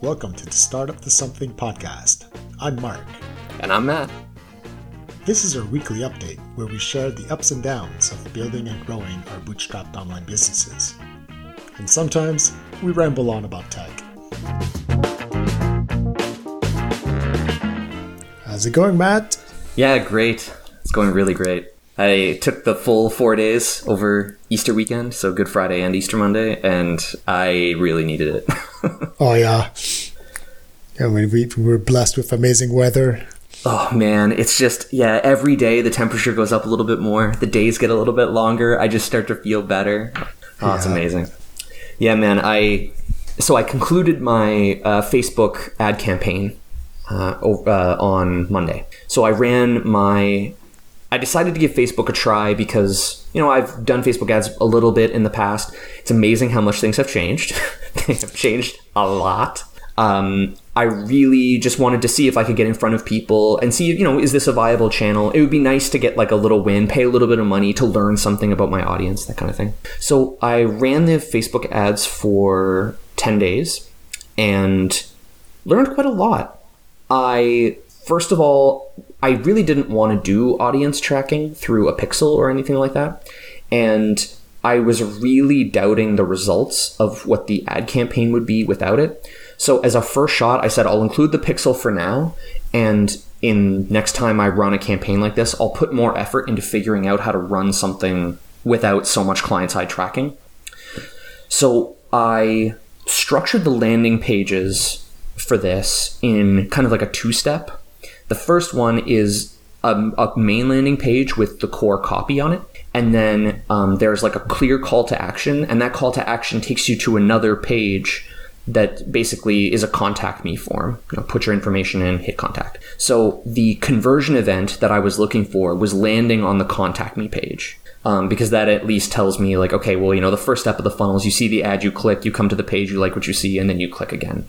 Welcome to the Startup to Something podcast. I'm Mark. And I'm Matt. This is our weekly update where we share the ups and downs of building and growing our bootstrapped online businesses. And sometimes we ramble on about tech. How's it going, Matt? Yeah, great. It's going really great. I took the full 4 days over Easter weekend, so Good Friday and Easter Monday, and I really needed it. Oh, yeah. I mean, we were blessed with amazing weather. Oh, man. It's just, yeah, every day the temperature goes up a little bit more. The days get a little bit longer. I just start to feel better. Oh, yeah. It's amazing. Yeah, man. So I concluded my Facebook ad campaign on Monday. So I decided to give Facebook a try because, you know, I've done Facebook ads a little bit in the past. It's amazing how much things have changed. They have changed a lot. I really just wanted to see if I could get in front of people and see, you know, is this a viable channel? It would be nice to get like a little win, pay a little bit of money to learn something about my audience, that kind of thing. So I ran the Facebook ads for 10 days and learned quite a lot. First of all, I really didn't want to do audience tracking through a pixel or anything like that. And I was really doubting the results of what the ad campaign would be without it. So as a first shot, I said, I'll include the pixel for now. And in next time I run a campaign like this, I'll put more effort into figuring out how to run something without so much client-side tracking. So I structured the landing pages for this in kind of like a two-step. The first one is a main landing page with the core copy on it. And then there's like a clear call to action. And that call to action takes you to another page that basically is a contact me form. You know, put your information in, hit contact. So the conversion event that I was looking for was landing on the contact me page. Because that at least tells me like, okay, well, you know, the first step of the funnel is you see the ad, you click, you come to the page, you like what you see, and then you click again.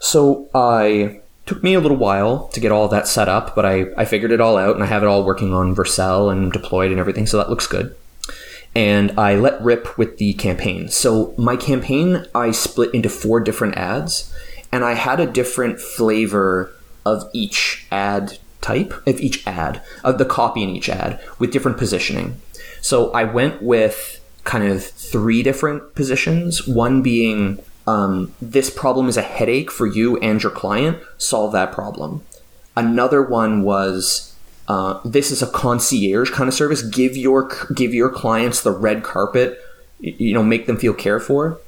So took me a little while to get all that set up, but I figured it all out and I have it all working on Vercel and deployed and everything, so that looks good. And I let rip with the campaign. So my campaign, I split into 4 different ads, and I had a different flavor of each ad type, of the copy in each ad with different positioning. So I went with kind of 3 different positions, one being this problem is a headache for you and your client. Solve that problem. Another one was this is a concierge kind of service. Give your clients the red carpet. You know, make them feel cared for.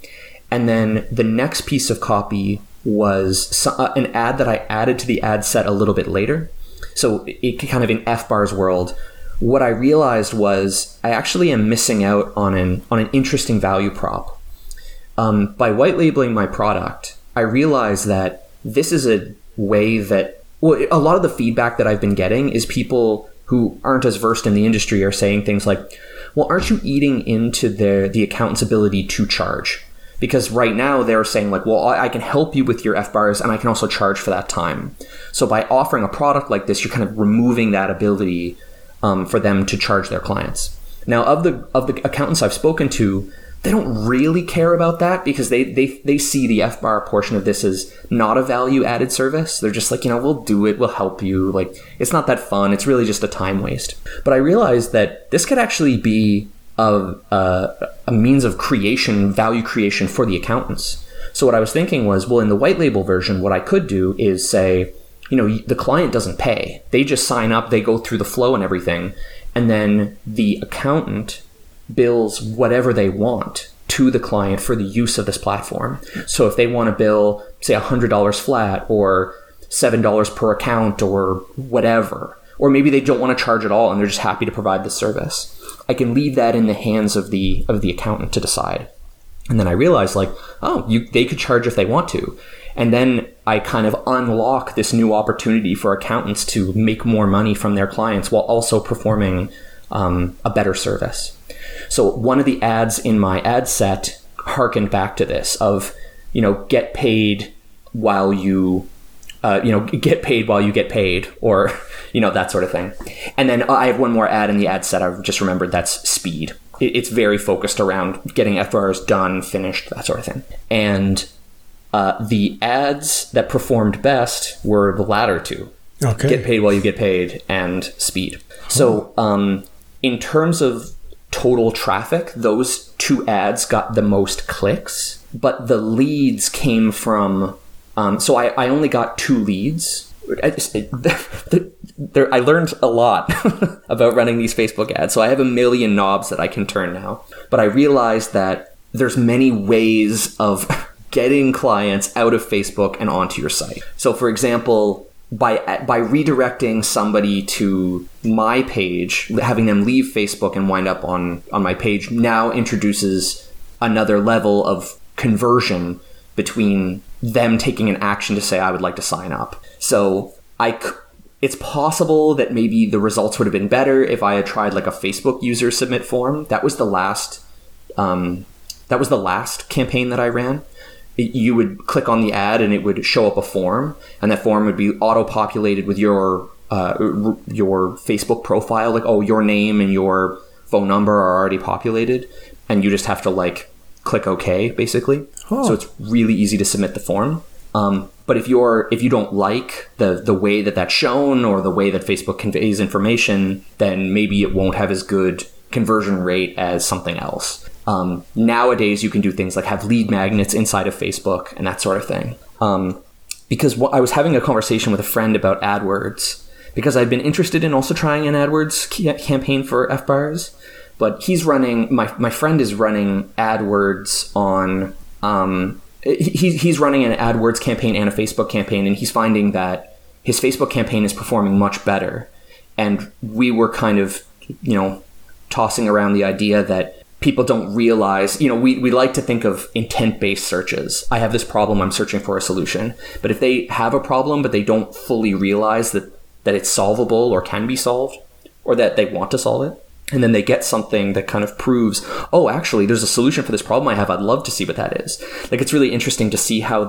And then the next piece of copy was an ad that I added to the ad set a little bit later. So it kind of in FBAR's world. What I realized was I actually am missing out on an interesting value prop. By white labeling my product, I realized that this is a way that, well, a lot of the feedback that I've been getting is people who aren't as versed in the industry are saying things like, well, aren't you eating into the accountant's ability to charge? Because right now they're saying like, well, I can help you with your FBARs and I can also charge for that time. So by offering a product like this, you're kind of removing that ability for them to charge their clients. Now, of the accountants I've spoken to, they don't really care about that because they see the FBAR portion of this as not a value-added service. They're just like, you know, we'll do it. We'll help you. Like, it's not that fun. It's really just a time waste. But I realized that this could actually be a means of creation, value creation for the accountants. So what I was thinking was, well, in the white label version, what I could do is say, you know, the client doesn't pay. They just sign up. They go through the flow and everything. And then the accountant bills whatever they want to the client for the use of this platform. So if they want to bill, say, $100 flat or $7 per account or whatever, or maybe they don't want to charge at all and they're just happy to provide the service, I can leave that in the hands of the accountant to decide. And then I realized like, oh, they could charge if they want to. And then I kind of unlock this new opportunity for accountants to make more money from their clients while also performing a better service. So one of the ads in my ad set harkened back to this of, you know, get paid while you get paid or, you know, that sort of thing. And then I have one more ad in the ad set. I've just remembered that's speed. It's very focused around getting FBARs done, finished, that sort of thing. And The ads that performed best were the latter two. Okay. Get paid while you get paid and speed. So in terms of total traffic, those two ads got the most clicks, but the leads came from... so I only got two leads. I learned a lot about running these Facebook ads. So I have a million knobs that I can turn now. But I realized that there's many ways of getting clients out of Facebook and onto your site. So for example, by redirecting somebody to my page, having them leave Facebook and wind up on my page now introduces another level of conversion between them taking an action to say, I would like to sign up. So it's possible that maybe the results would have been better if I had tried like a Facebook user submit form. That was the last campaign that I ran. You would click on the ad and it would show up a form, and that form would be auto-populated with your Facebook profile. Like, oh, your name and your phone number are already populated, and you just have to like click OK, basically. So it's really easy to submit the form. But if you don't like the way that that's shown or the way that Facebook conveys information, then maybe it won't have as good conversion rate as something else. Nowadays, you can do things like have lead magnets inside of Facebook and that sort of thing. Because I was having a conversation with a friend about AdWords, because I've been interested in also trying an AdWords campaign for FBARs, but he's running, my friend is running AdWords on... he's running an AdWords campaign and a Facebook campaign, and he's finding that his Facebook campaign is performing much better. And we were kind of, you know, tossing around the idea that people don't realize, you know, we like to think of intent-based searches. I have this problem, I'm searching for a solution. But if they have a problem, but they don't fully realize that it's solvable or can be solved, or that they want to solve it, and then they get something that kind of proves, oh, actually, there's a solution for this problem I have. I'd love to see what that is. Like, it's really interesting to see how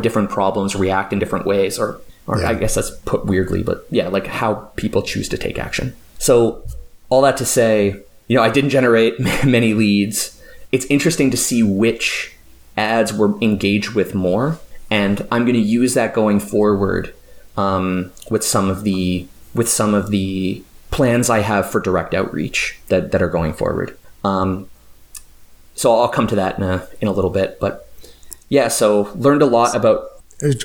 different problems react in different ways, or yeah. I guess that's put weirdly, but yeah, like how people choose to take action. So all that to say, you know, I didn't generate many leads. It's interesting to see which ads were engaged with more, and I'm going to use that going forward with some of the plans I have for direct outreach that are going forward. So I'll come to that in a little bit, but yeah, so learned a lot about...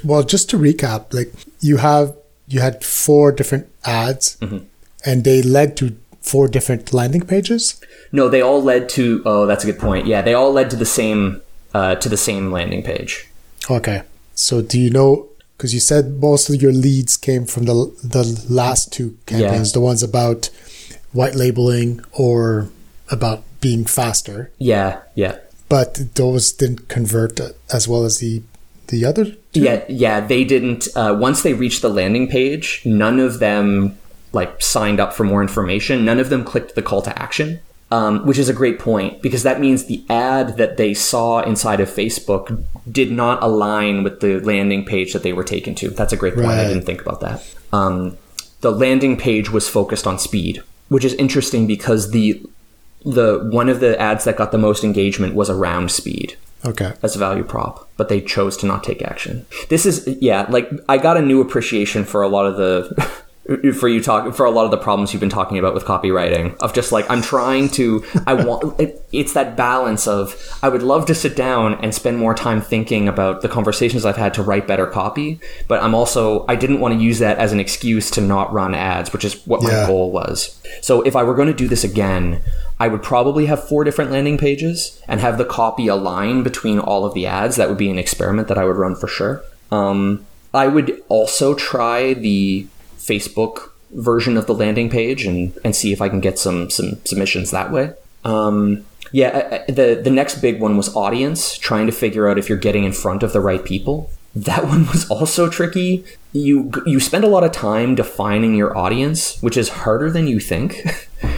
Well, just to recap, like you had four different ads, mm-hmm. and they led to four different landing pages? No, they all led to... Oh, that's a good point. Yeah, they all led to the same landing page. Okay. So do you know... Because you said most of your leads came from the last two campaigns, yeah. The ones about white labeling or about being faster. Yeah, yeah. But those didn't convert as well as the other two? Yeah, they didn't. Once they reached the landing page, none of them like signed up for more information. None of them clicked the call to action, which is a great point, because that means the ad that they saw inside of Facebook did not align with the landing page that they were taken to. That's a great point. Right. I didn't think about that. The landing page was focused on speed, which is interesting because the one of the ads that got the most engagement was around speed. Okay. As a value prop, but they chose to not take action. This is, yeah, like I got a new appreciation for a lot of the... for a lot of the problems you've been talking about with copywriting, of just like, I'm trying to, it's that balance of, I would love to sit down and spend more time thinking about the conversations I've had to write better copy, but I didn't want to use that as an excuse to not run ads, which is what my goal was. So if I were going to do this again, I would probably have four different landing pages and have the copy align between all of the ads. That would be an experiment that I would run for sure. I would also try the Facebook version of the landing page and see if I can get some submissions that way. The next big one was audience, trying to figure out if you're getting in front of the right people. That one was also tricky. You spend a lot of time defining your audience, which is harder than you think.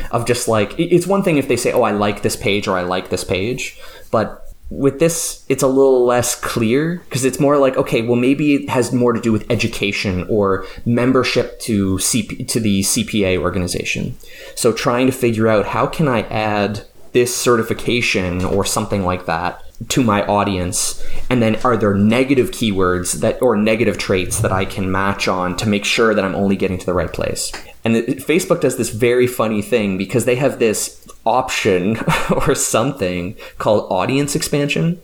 Of just like, it's one thing if they say, oh, I like this page or I like this page, but with this, it's a little less clear because it's more like, okay, well, maybe it has more to do with education or membership to the CPA organization. So trying to figure out how can I add this certification or something like that to my audience? And then are there negative keywords that, or negative traits that I can match on to make sure that I'm only getting to the right place? And Facebook does this very funny thing because they have this option or something called audience expansion.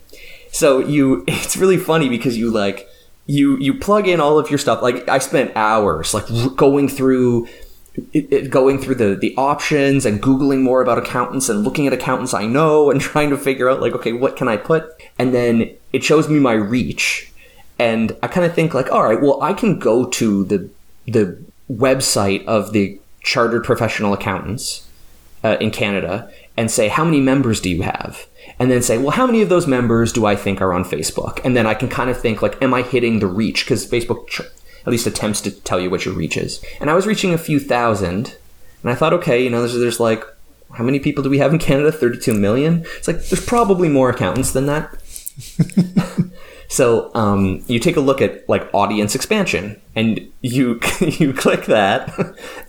So it's really funny because you plug in all of your stuff. Like, I spent hours going through the options and Googling more about accountants and looking at accountants I know and trying to figure out, like, okay, what can I put? And then it shows me my reach. And I kind of think, like, all right, well, I can go to the website of the Chartered Professional Accountants in Canada and say, how many members do you have? And then say, well, how many of those members do I think are on Facebook? And then I can kind of think, like, am I hitting the reach? Because Facebook at least attempts to tell you what your reach is. And I was reaching a few thousand, and I thought, okay, there's like, how many people do we have in Canada? 32 million? It's like, there's probably more accountants than that. So you take a look at, like, audience expansion, and you click that,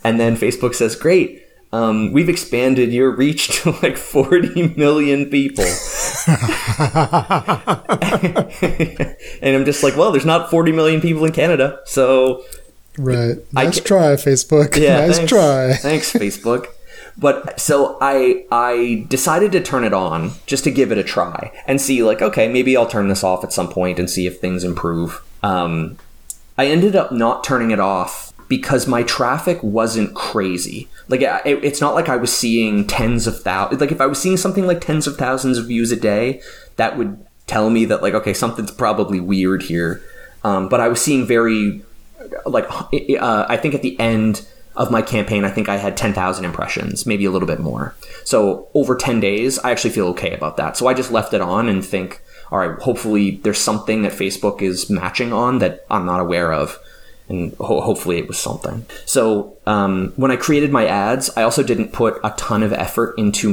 and then Facebook says, great, we've expanded your reach to like 40 million people. And I'm just like, well, there's not 40 million people in Canada. So right. Nice try, Facebook. Yeah, nice try. Thanks, Facebook. But so I decided to turn it on just to give it a try and see, like, okay, maybe I'll turn this off at some point and see if things improve. I ended up not turning it off because my traffic wasn't crazy. Like, it's not like I was seeing tens of thousands. Like, if I was seeing something like tens of thousands of views a day, that would tell me that, like, okay, something's probably weird here. But I was seeing very, like, I think at the end of my campaign, I think I had 10,000 impressions, maybe a little bit more. So over 10 days, I actually feel okay about that. So I just left it on and think, all right, hopefully there's something that Facebook is matching on that I'm not aware of. And hopefully it was something. So when I created my ads, I also didn't put a ton of effort into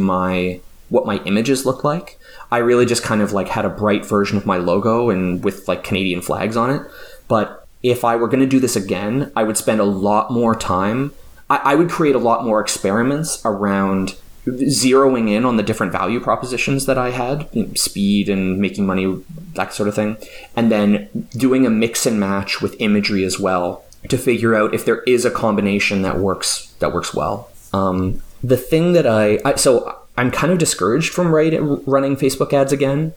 what my images looked like. I really just kind of, like, had a bright version of my logo and with, like, Canadian flags on it. But if I were going to do this again, I would spend a lot more time. I would create a lot more experiments around zeroing in on the different value propositions that I had, speed and making money, that sort of thing, and then doing a mix and match with imagery as well to figure out if there is a combination that works well. The thing that so I'm kind of discouraged from running Facebook ads again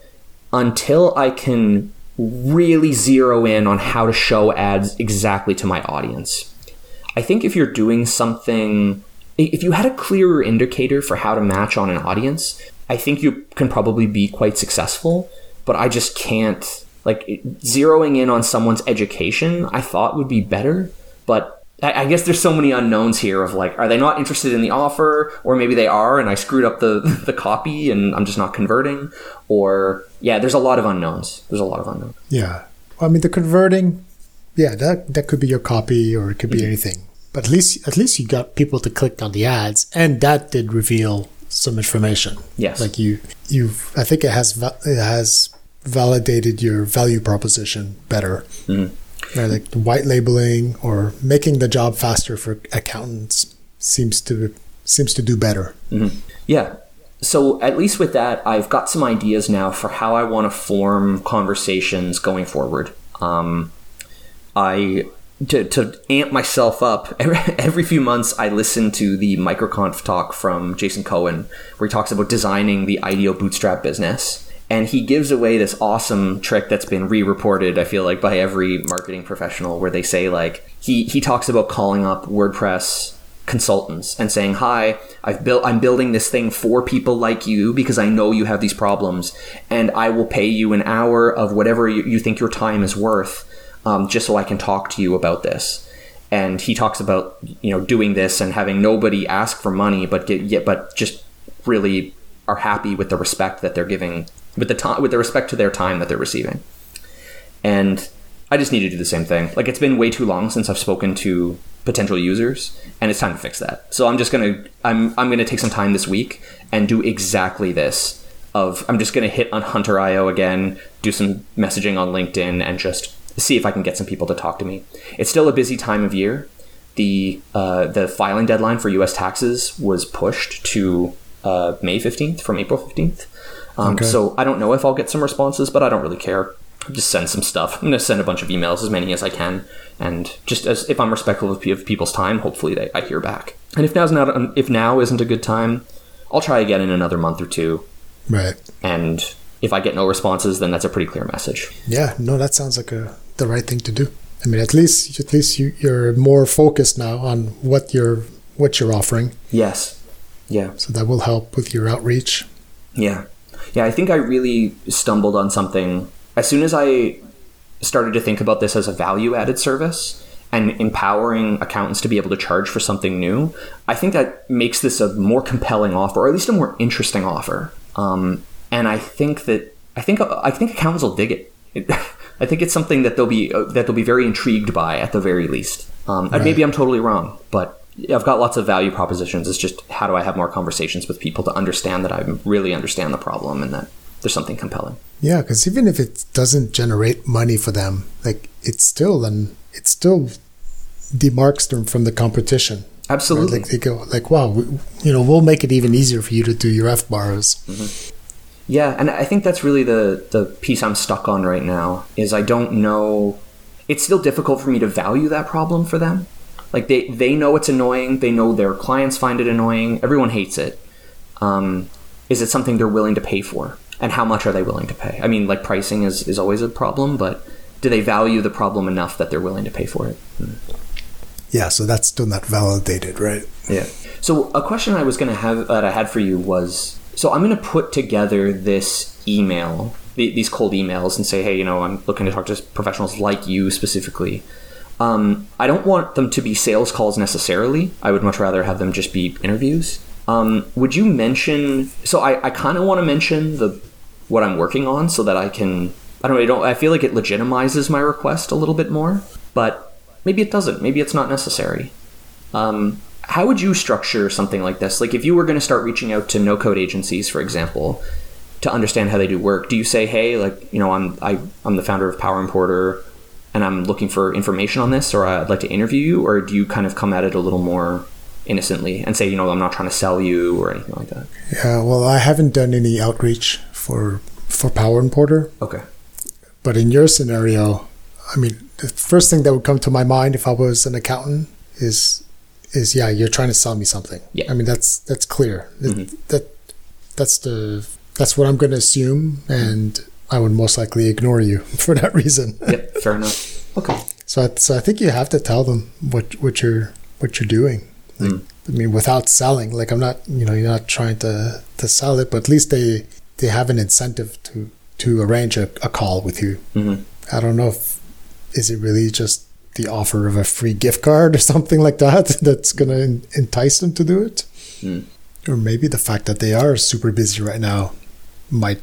until I can really zero in on how to show ads exactly to my audience. I think if you're doing something, if you had a clearer indicator for how to match on an audience, I think you can probably be quite successful, but I just can't. Like, zeroing in on someone's education, I thought would be better, but I guess there's so many unknowns here of, like, are they not interested in the offer? Or maybe they are, and I screwed up the copy and I'm just not converting. Or, yeah, there's a lot of unknowns. Yeah. I mean, the converting, yeah, that could be your copy or it could be anything. But at least you got people to click on the ads, and that did reveal some information. Yes, like I think it has validated your value proposition better. Mm-hmm. Right? Like, the white labeling or making the job faster for accountants seems to do better. Mm-hmm. Yeah. So at least with that, I've got some ideas now for how I want to form conversations going forward. To amp myself up, every few months I listen to the MicroConf talk from Jason Cohen, where he talks about designing the ideal bootstrap business. And he gives away this awesome trick that's been re-reported, I feel like, by every marketing professional, where they say, like, he talks about calling up WordPress consultants and saying, hi, I'm building this thing for people like you because I know you have these problems, and I will pay you an hour of whatever you think your time is worth. Just so I can talk to you about this. And he talks about, doing this and having nobody ask for money, but just really are happy with the respect that they're giving, with the respect to their time that they're receiving. And I just need to do the same thing. Like, it's been way too long since I've spoken to potential users, and it's time to fix that. So I'm gonna take some time this week and do exactly this. I'm just gonna hit on Hunter.io again, do some messaging on LinkedIn, and just see if I can get some people to talk to me. It's still a busy time of year. The filing deadline for U.S. taxes was pushed to May 15th from April 15th. So I don't know if I'll get some responses, but I don't really care. Just send some stuff. I'm going to send a bunch of emails, as many as I can. And just as if I'm respectful of people's time, hopefully I hear back. And if now isn't a good time, I'll try again in another month or two. Right. And if I get no responses, then that's a pretty clear message. Yeah. No, that sounds like the right thing to do. I mean, at least you're more focused now on what you're offering. Yes. Yeah. So that will help with your outreach. Yeah. Yeah. I think I really stumbled on something as soon as I started to think about this as a value-added service and empowering accountants to be able to charge for something new. I think that makes this a more compelling offer, or at least a more interesting offer. And I think accountants will dig it. I think it's something that they'll be very intrigued by at the very least. Right. Maybe I'm totally wrong, but I've got lots of value propositions. It's just, how do I have more conversations with people to understand that I really understand the problem and that there's something compelling. Yeah, because even if it doesn't generate money for them, like it still demarks them from the competition. Absolutely. Right? Like they go, like, wow, we'll make it even easier for you to do your FBARs. Mm-hmm. Yeah, and I think that's really the piece I'm stuck on right now, is I don't know. It's still difficult for me to value that problem for them. Like they know it's annoying. They know their clients find it annoying. Everyone hates it. Is it something they're willing to pay for? And how much are they willing to pay? I mean, like, pricing is always a problem, but do they value the problem enough that they're willing to pay for it? Yeah, so that's still not validated, right? Yeah. So a question I had for you was, so I'm going to put together this email, these cold emails, and say, hey, I'm looking to talk to professionals like you specifically. I don't want them to be sales calls necessarily. I would much rather have them just be interviews. Would you mention? So I kind of want to mention what I'm working on, so that I can. I feel like it legitimizes my request a little bit more, but maybe it doesn't. Maybe it's not necessary. How would you structure something like this? Like, if you were going to start reaching out to no-code agencies, for example, to understand how they do work, do you say, hey, like, I'm the founder of Power Importer, and I'm looking for information on this, or I'd like to interview you? Or do you kind of come at it a little more innocently and say, I'm not trying to sell you or anything like that? Yeah, well, I haven't done any outreach for Power Importer. Okay. But in your scenario, I mean, the first thing that would come to my mind if I was an accountant is yeah, you're trying to sell me something. Yeah. I mean, that's clear. Mm-hmm. That's what I'm going to assume, and I would most likely ignore you for that reason. Yep, fair enough. Okay. So I think you have to tell them what you're doing. Like, I mean, without selling. Like, I'm not, you're not trying to sell it, but at least they have an incentive to arrange a call with you. Mm-hmm. I don't know is it really just the offer of a free gift card or something like that's going to entice them to do it? Mm. Or maybe the fact that they are super busy right now might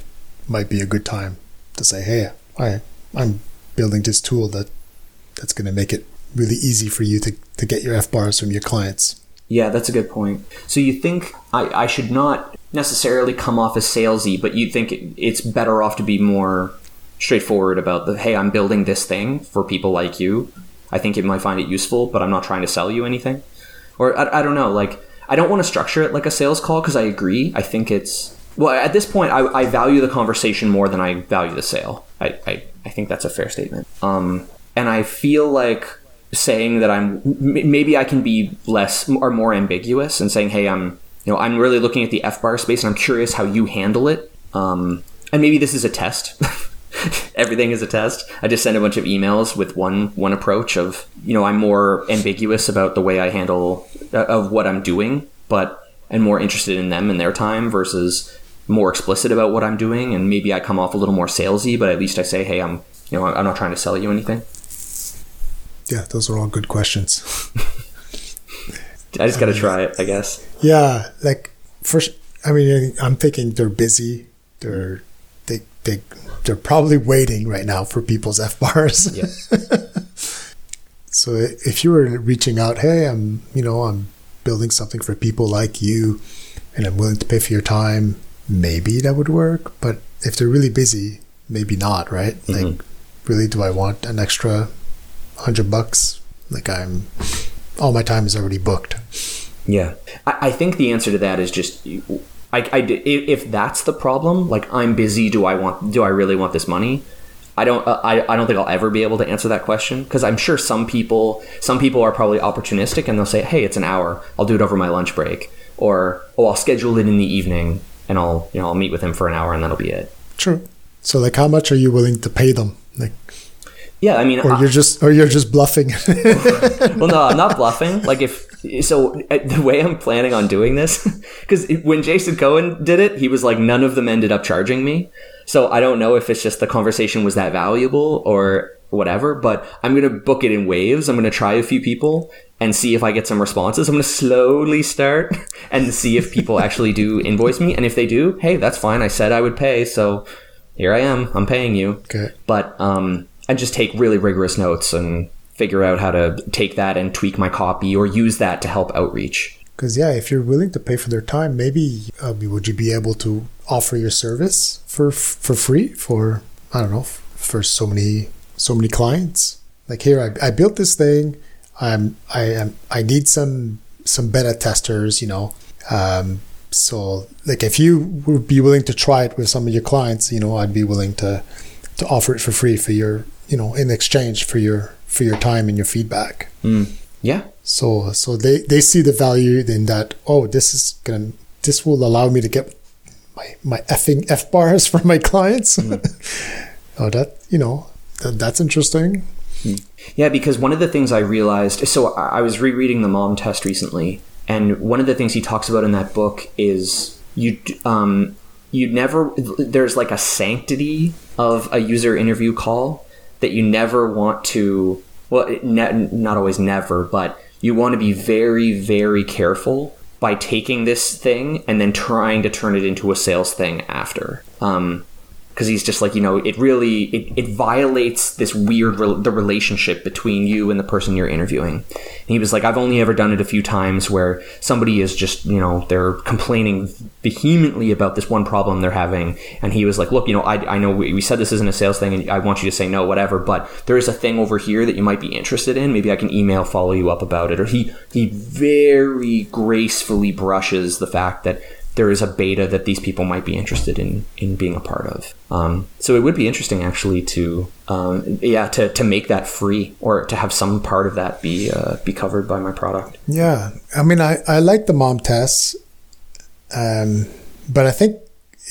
be a good time to say, hey, I'm building this tool that's going to make it really easy for you to get your FBARs from your clients. Yeah, that's a good point. So you think I should not necessarily come off as salesy, but you think it's better off to be more straightforward about hey, I'm building this thing for people like you. I think you might find it useful, but I'm not trying to sell you anything. Or I don't know, like, I don't want to structure it like a sales call, because I agree. I think it's, well, at this point, I value the conversation more than I value the sale. I think that's a fair statement. And I feel like saying that maybe I can be less or more ambiguous and saying, hey, I'm really looking at the FBAR space and I'm curious how you handle it. And maybe this is a test. Everything is a test. I just send a bunch of emails with one approach of, I'm more ambiguous about the way I handle of what I'm doing, but I'm more interested in them and their time versus more explicit about what I'm doing. And maybe I come off a little more salesy, but at least I say, hey, I'm not trying to sell you anything. Yeah, those are all good questions. I just got to try it, I guess. Yeah, like, first, I mean, I'm thinking they're busy. They're probably waiting right now for people's FBARs. Yeah. So if you were reaching out, hey, I'm building something for people like you, and I'm willing to pay for your time, maybe that would work. But if they're really busy, maybe not, right? Mm-hmm. Like, really, do I want an extra $100? Like, all my time is already booked. Yeah. I think the answer to that is just, If that's the problem, like, I'm busy, do I really want this money? I don't think I'll ever be able to answer that question, because I'm sure some people are probably opportunistic and they'll say, hey, it's an hour, I'll do it over my lunch break, or, oh, I'll schedule it in the evening and I'll meet with him for an hour and that'll be it. True. So like, how much are you willing to pay them? Like, yeah, I mean, you're just bluffing. Well, no, I'm not bluffing. Like, the way I'm planning on doing this, because when Jason Cohen did it, he was like, none of them ended up charging me. So I don't know if it's just the conversation was that valuable or whatever, but I'm going to book it in waves. I'm going to try a few people and see if I get some responses. I'm going to slowly start and see if people actually do invoice me. And if they do, hey, that's fine. I said I would pay. So here I am. I'm paying you. Okay. But I just take really rigorous notes and figure out how to take that and tweak my copy or use that to help outreach. Because, yeah, if you're willing to pay for their time, maybe would you be able to offer your service for free for, I don't know, for so many clients? Like, here, I built this thing. I need some beta testers, So, like, if you would be willing to try it with some of your clients, I'd be willing to offer it for free for your, in exchange for your time and your feedback. Mm. Yeah. So they see the value in that. Oh, this will allow me to get my effing F bars from my clients. Mm. Oh, that's interesting. Yeah, because one of the things I realized, so I was rereading the Mom Test recently, and one of the things he talks about in that book is there's like a sanctity of a user interview call that you never want to, not always never, but you want to be very, very careful by taking this thing and then trying to turn it into a sales thing after. Because he's just like, it violates this weird the relationship between you and the person you're interviewing. And he was like, I've only ever done it a few times where somebody is just, they're complaining vehemently about this one problem they're having. And he was like, look, I know we said this isn't a sales thing and I want you to say no, whatever, but there is a thing over here that you might be interested in. Maybe I can follow you up about it. Or he very gracefully brushes the fact that there is a beta that these people might be interested in being a part of. So it would be interesting actually to make that free or to have some part of that be covered by my product. Yeah. I mean, I like the Mom Tests, but I think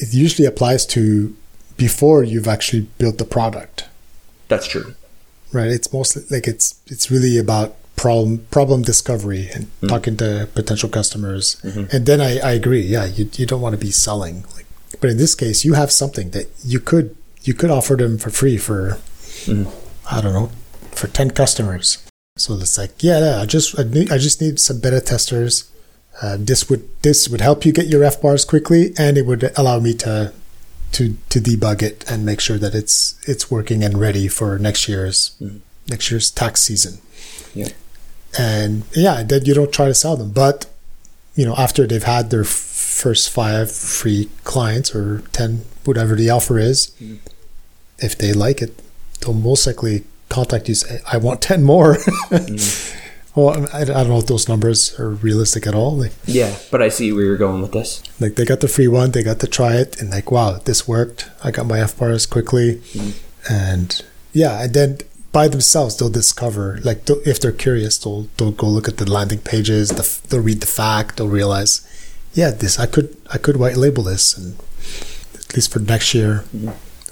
it usually applies to before you've actually built the product. That's true. Right. It's mostly like, it's really about problem discovery and talking to potential customers. Mm-hmm. And then I agree. Yeah, you don't want to be selling. Like, but in this case, you have something that you could offer them for free for, I don't know, for 10 customers. So it's like, I just need some beta testers. This would help you get your F-bars quickly, and it would allow me to debug it and make sure that it's working and ready for next year's tax season. Yeah. And yeah, then you don't try to sell them. But, after they've had their first 5 free clients or 10, whatever the offer is, if they like it, they'll most likely contact you, say, I want 10 more. Well, I don't know if those numbers are realistic at all. Like, yeah, but I see where you're going with this. Like, they got the free one, they got to try it, and like, wow, this worked. I got my F-bars quickly. And yeah, and then by themselves, they'll discover, like, if they're curious, they'll go look at the landing pages, they'll read the fact, they'll realize, yeah, this, I could white label this, and at least for next year,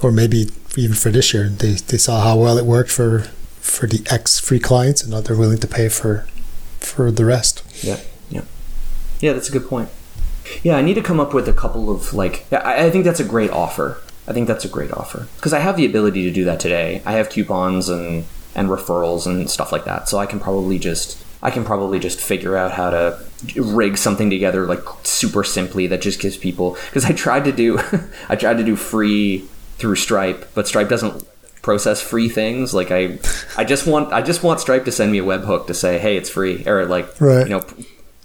or maybe even for this year, they saw how well it worked for the X free clients, and now they're willing to pay for the rest. Yeah, that's a good point. Yeah, I need to come up with a couple of, like, I think that's a great offer. Because I have the ability to do that today. I have coupons and referrals and stuff like that. So I can probably just figure out how to rig something together, like, super simply that just gives people, because I tried to do free through Stripe, but Stripe doesn't process free things. Like, I just want Stripe to send me a webhook to say, hey, it's free, or like, right,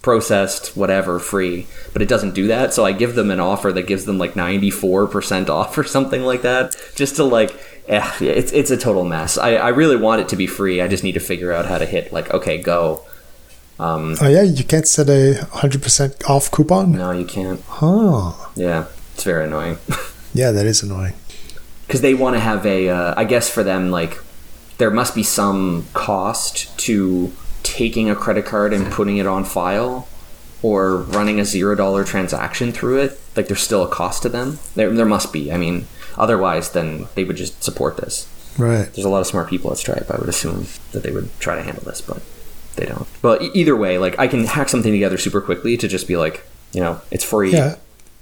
processed, whatever, free, but it doesn't do that. So I give them an offer that gives them like 94% off or something like that, just to like, it's a total mess. I really want it to be free. I just need to figure out how to hit like, okay, go. You can't set a 100% off coupon? No, you can't. Oh. Yeah, it's very annoying. Yeah, that is annoying. Because they want to have a, I guess for them, like, there must be some cost to taking a credit card and putting it on file or running a $0 transaction through it. Like, there's still a cost to them. There must be. I mean, otherwise, then they would just support this. Right. There's a lot of smart people at Stripe, I would assume, that they would try to handle this, but they don't. But either way, like, I can hack something together super quickly to just be like, you know, it's free. Yeah.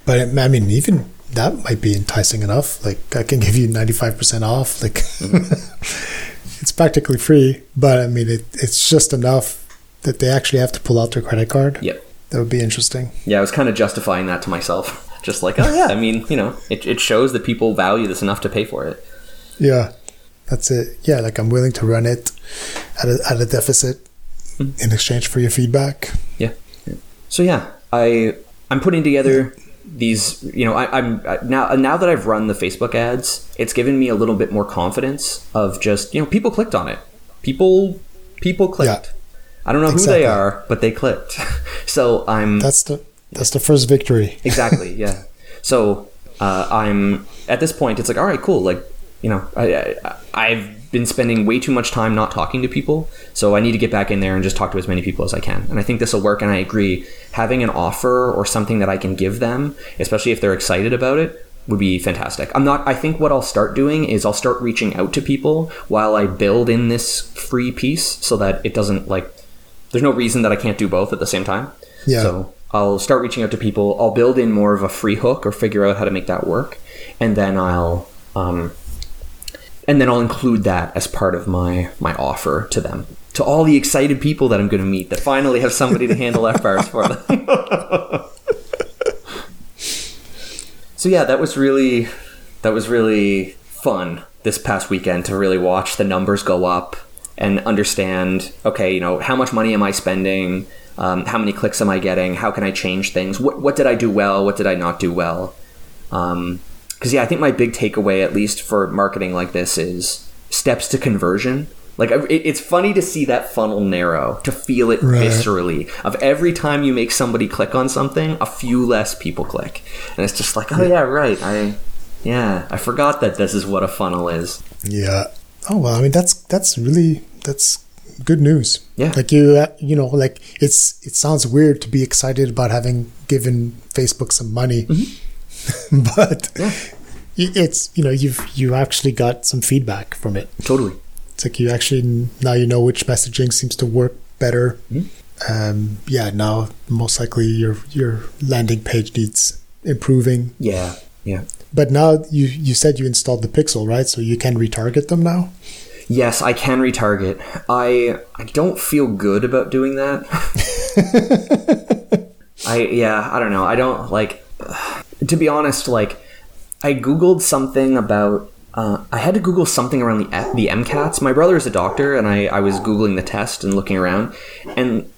But I mean, even that might be enticing enough. Like, I can give you 95% off. Like, it's practically free, but I mean, it's just enough that they actually have to pull out their credit card. Yep. That would be interesting. Yeah, I was kind of justifying that to myself. Just like, oh, yeah, I mean, you know, it shows that people value this enough to pay for it. Yeah, that's it. Yeah, like, I'm willing to run it at a deficit in exchange for your feedback. Yeah. So, yeah, I'm putting together these, you know, I'm now that I've run the Facebook ads, it's given me a little bit more confidence of just, you know, people clicked on it. People clicked. Yeah. I don't know who they are, but they clicked. So that's the first victory. Exactly. Yeah. So I'm at this point, it's like, all right, cool. Like, you know, I've been spending way too much time not talking to people. So I need to get back in there and just talk to as many people as I can. And I think this will work. And I agree, having an offer or something that I can give them, especially if they're excited about it, would be fantastic. I think what I'll start doing is I'll start reaching out to people while I build in this free piece so that it doesn't, like, there's no reason that I can't do both at the same time. Yeah. So I'll start reaching out to people. I'll build in more of a free hook or figure out how to make that work. And then I'll include that as part of my offer to them, to all the excited people that I'm going to meet that finally have somebody to handle FBARs for them. So yeah, that was really fun this past weekend to really watch the numbers go up and understand, okay, you know, how much money am I spending? How many clicks am I getting? How can I change things? What did I do well? What did I not do well? Because, yeah, I think my big takeaway, at least for marketing like this, is steps to conversion. Like, it's funny to see that funnel narrow, to feel it viscerally. Of every time you make somebody click on something, a few less people click. And it's just like, oh, yeah, right. I forgot that this is what a funnel is. Yeah. Oh, well, I mean, that's good news. Yeah. Like, you know, like, it sounds weird to be excited about having given Facebook some money, but it's, you know, you actually got some feedback from it. Totally. It's like, you actually, now you know which messaging seems to work better. Now most likely your landing page needs improving. Yeah. Yeah. But now you said you installed the pixel, right? So you can retarget them now? Yes, I can retarget. I don't feel good about doing that. I don't know. I don't, like, to be honest, like, I Googled something about, I had to Google something around the MCATs. My brother is a doctor, and I was Googling the test and looking around, and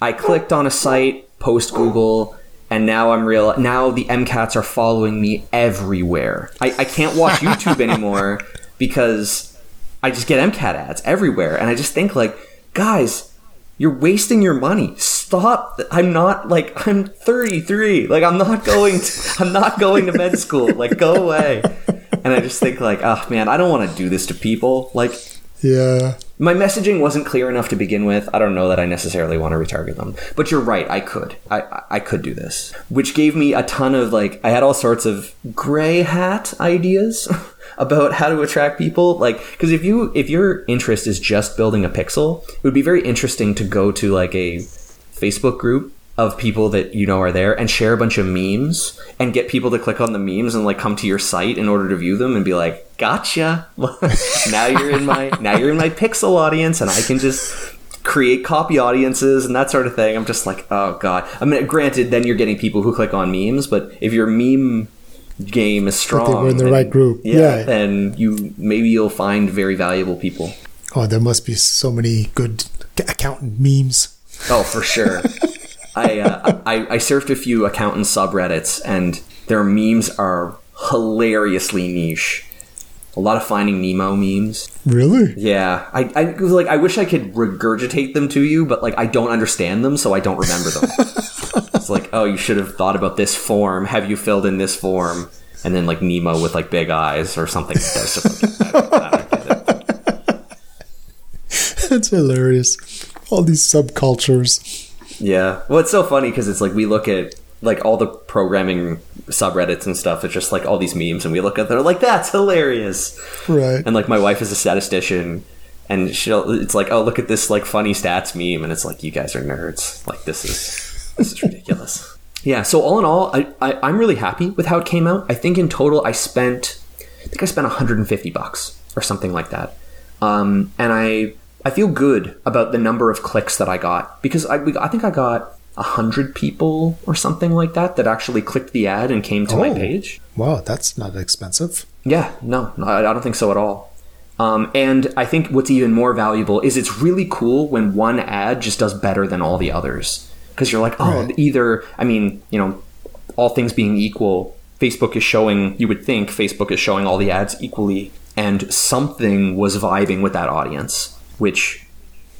I clicked on a site post-Google. And now now the MCATs are following me everywhere. I can't watch YouTube anymore because I just get MCAT ads everywhere. And I just think, like, guys, you're wasting your money. Stop. I'm not, like, I'm 33. Like, I'm not going to med school. Like, go away. And I just think, like, oh man, I don't want to do this to people. Like, yeah. My messaging wasn't clear enough to begin with. I don't know that I necessarily want to retarget them. But you're right, I could. I could do this. Which gave me a ton of, like, I had all sorts of gray hat ideas about how to attract people. Like, because if your interest is just building a pixel, it would be very interesting to go to, like, a Facebook group of people that you know are there and share a bunch of memes and get people to click on the memes and, like, come to your site in order to view them and be like, gotcha. now you're in my pixel audience, and I can just create copy audiences and that sort of thing. I'm just like, oh God. I mean, granted, then you're getting people who click on memes, but if your meme game is strong, we're in the right group. Yeah. Then you'll find very valuable people. Oh, there must be so many good accountant memes. Oh, for sure. I surfed a few accountant subreddits, and their memes are hilariously niche. a lot of Finding Nemo memes. Really? Yeah. I wish I could regurgitate them to you, but I don't understand them, so I don't remember them. It's like, oh, you should have thought about this form. Have you filled in this form? And then Nemo with big eyes or something like that. Just I don't get it. That's hilarious. All these subcultures. Yeah. Well, it's so funny because it's we look at all the programming subreddits and stuff. It's just all these memes, and we look at them that's hilarious, right? And my wife is a statistician, and it's oh, look at this funny stats meme, and it's you guys are nerds. This is ridiculous. Yeah, so all in all, I'm really happy with how it came out. I think in total, I spent $150 or something like that. And I feel good about the number of clicks that I got, because I think I got 100 people or something like that actually clicked the ad and came to my page. Wow, that's not expensive. Yeah, no, I don't think so at all. And I think what's even more valuable is it's really cool when one ad just does better than all the others. Because you're right. Either, all things being equal, Facebook is showing all the ads equally, and something was vibing with that audience, which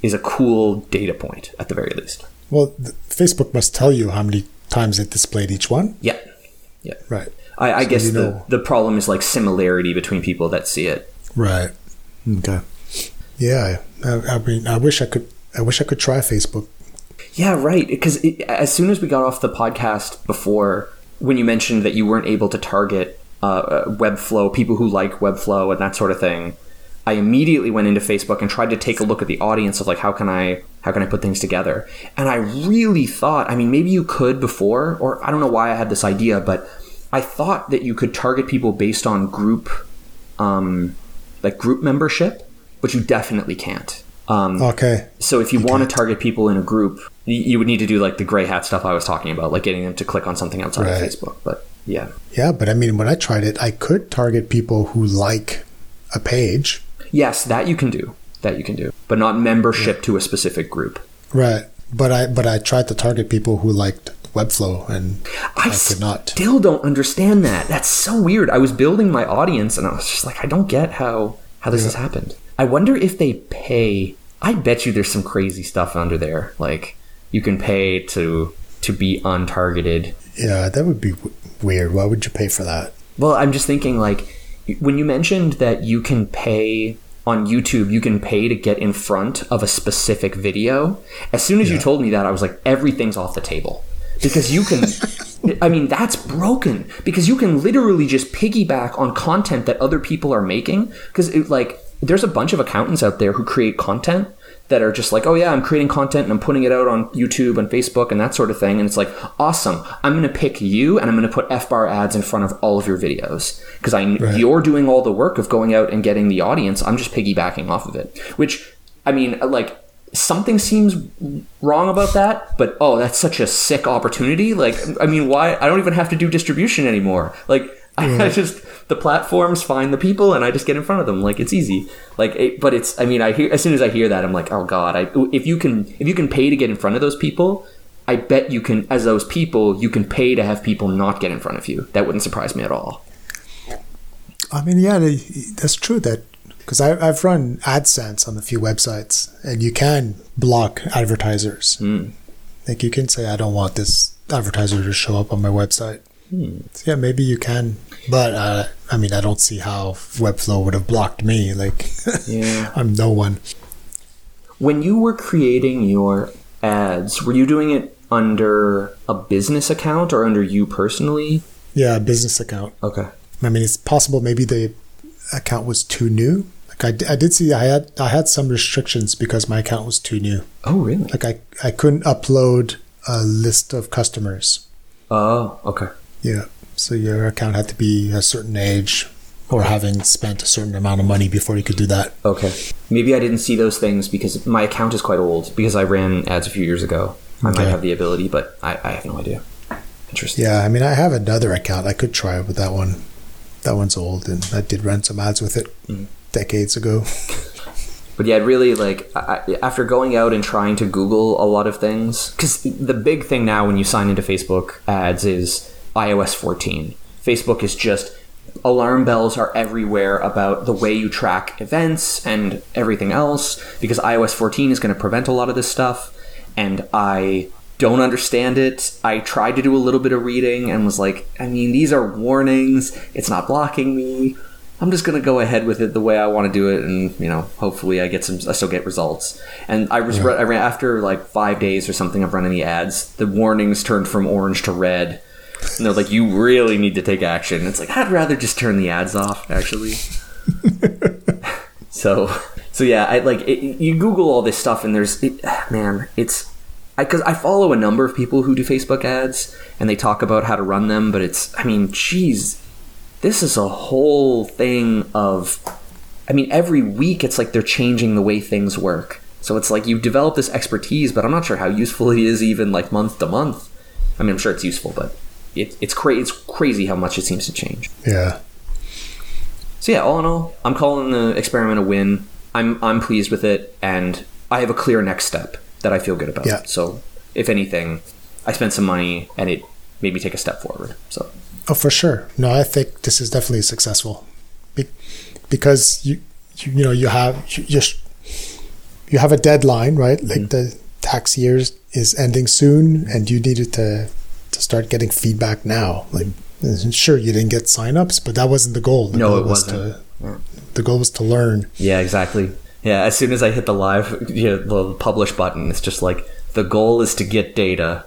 is a cool data point at the very least. Well, Facebook must tell you how many times it displayed each one. Yeah. Yeah. Right. I guess the problem is similarity between people that see it. Right. Okay. Yeah. I wish I could try Facebook. Yeah, right. Because as soon as we got off the podcast before, when you mentioned that you weren't able to target Webflow, people who like Webflow and that sort of thing, I immediately went into Facebook and tried to take a look at the audience of how can I put things together. And I really thought, maybe you could before, or I don't know why I had this idea, but I thought that you could target people based on group, group membership, but you definitely can't. Okay. So if you want to target people in a group, you would need to do the gray hat stuff I was talking about, getting them to click on something outside of Facebook. But yeah. Yeah, but when I tried it, I could target people who like a page. Yes, that you can do, but not membership to a specific group. Right. But I tried to target people who liked Webflow, and I could not. Still don't understand that. That's so weird. I was building my audience, and I was just I don't get how this has happened. I wonder if they pay. I bet you there's some crazy stuff under there. You can pay to be untargeted. Yeah, that would be weird. Why would you pay for that? Well, I'm just thinking, when you mentioned that you can pay on YouTube, you can pay to get in front of a specific video. As soon as you told me that, I was like, everything's off the table. Because you can... that's broken. Because you can literally just piggyback on content that other people are making. Because, there's a bunch of accountants out there who create content that are just oh yeah, I'm creating content and I'm putting it out on YouTube and Facebook and that sort of thing. And it's awesome. I'm going to pick you and I'm going to put FBAR ads in front of all of your videos because you're doing all the work of going out and getting the audience. I'm just piggybacking off of it, which something seems wrong about that, but that's such a sick opportunity. Why? I don't even have to do distribution anymore. I just, the platforms find the people and I just get in front of them. It's easy. But it's, I hear, as soon as I hear that, I'm like, oh God, if you can pay to get in front of those people, I bet you can, as those people, you can pay to have people not get in front of you. That wouldn't surprise me at all. That's true that, because I've run AdSense on a few websites and you can block advertisers. Mm. You can say, I don't want this advertiser to show up on my website. Hmm. Yeah, maybe you can, but I don't see how Webflow would have blocked me. Yeah. I'm no one. When you were creating your ads, were you doing it under a business account or under you personally? Yeah, a business account. Okay. It's possible maybe the account was too new. I did see I had some restrictions because my account was too new. Oh, really? I couldn't upload a list of customers. Oh, okay. Yeah, so your account had to be a certain age or having spent a certain amount of money before you could do that. Okay. Maybe I didn't see those things because my account is quite old because I ran ads a few years ago. I might have the ability, but I have no idea. Interesting. Yeah, I have another account. I could try it with that one. That one's old, and I did run some ads with it decades ago. But yeah, really, after going out and trying to Google a lot of things, because the big thing now when you sign into Facebook ads is iOS 14. Facebook is just alarm bells are everywhere about the way you track events and everything else, because iOS 14 is going to prevent a lot of this stuff. And I don't understand it. I tried to do a little bit of reading and was like, I mean, these are warnings. It's not blocking me. I'm just going to go ahead with it the way I want to do it. And, you know, hopefully I still get results. And I ran after like 5 days or something of running the ads, the warnings turned from orange to red. And they're like, you really need to take action. It's like, I'd rather just turn the ads off, actually. So yeah, I like it, you Google all this stuff and because I follow a number of people who do Facebook ads and they talk about how to run them. But this is a whole thing of, every week it's like they're changing the way things work. So it's like you develop this expertise, but I'm not sure how useful it is even like month to month. I'm sure it's useful, but it's crazy how much it seems to change. Yeah. So yeah, all in all, I'm calling the experiment a win. I'm pleased with it, and I have a clear next step that I feel good about. Yeah. So if anything, I spent some money and it made me take a step forward. So. Oh, for sure. No, I think this is definitely successful because you have a deadline, right? Like the tax year is ending soon, and you needed to start getting feedback now. Like, sure, you didn't get signups, but that wasn't the goal. The goal was to learn. Yeah, exactly. Yeah, as soon as I hit the live, the publish button, it's just like the goal is to get data.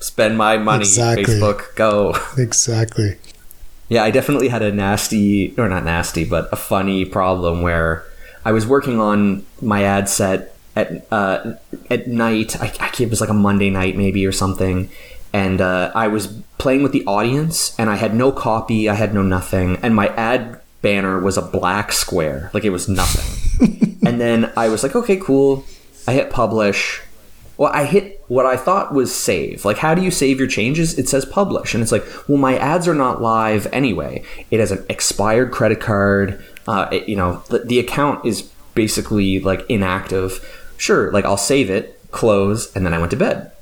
Spend my money, exactly. Facebook, go. Exactly. Yeah, I definitely had a funny problem where I was working on my ad set at night. It was like a Monday night maybe or something. And I was playing with the audience and I had no copy. I had no nothing. And my ad banner was a black square. Like it was nothing. And then I was like, okay, cool. I hit publish. Well, I hit what I thought was save. Like, how do you save your changes? It says publish. And it's like, well, my ads are not live anyway. It has an expired credit card. The account is basically like inactive. Sure, like I'll save it, close, and then I went to bed.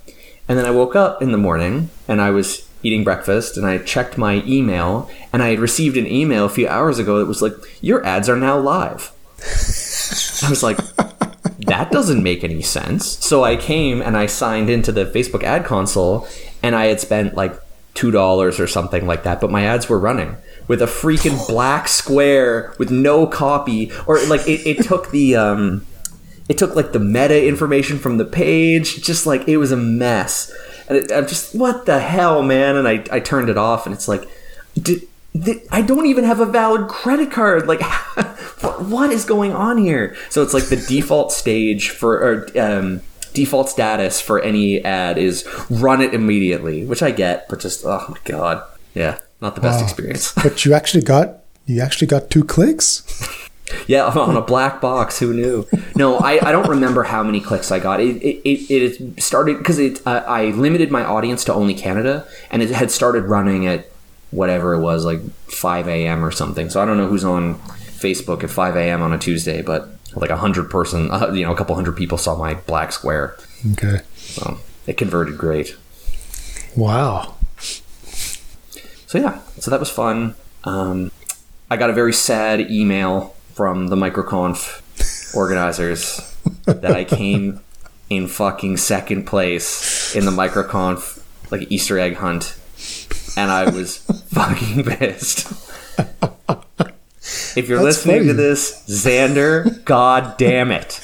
And then I woke up in the morning and I was eating breakfast and I checked my email and I had received an email a few hours ago that was like, your ads are now live. I was like... that doesn't make any sense. So I came and I signed into the Facebook ad console and I had spent like $2 or something like that. But my ads were running with a freaking black square with no copy, or like it took the, it took like the meta information from the page. Just like, it was a mess. And I'm just, what the hell, man? And I turned it off and it's like, I don't even have a valid credit card. Like, what is going on here? So it's like the default stage default status for any ad is run it immediately, which I get, but just, oh my God. Yeah. Not the best experience. But you actually got 2 clicks? Yeah. On a black box. Who knew? No, I don't remember how many clicks I got. It started because I limited my audience to only Canada, and it had started running at whatever it was, like 5 a.m. or something. So I don't know who's on Facebook at 5 a.m. on a Tuesday, but like 100 person, a couple hundred people saw my black square. Okay. So it converted great. Wow. So yeah, so that was fun. I got a very sad email from the MicroConf organizers that I came in fucking second place in the MicroConf like Easter egg hunt. And I was fucking pissed. If you're listening to this, Xander, God damn it.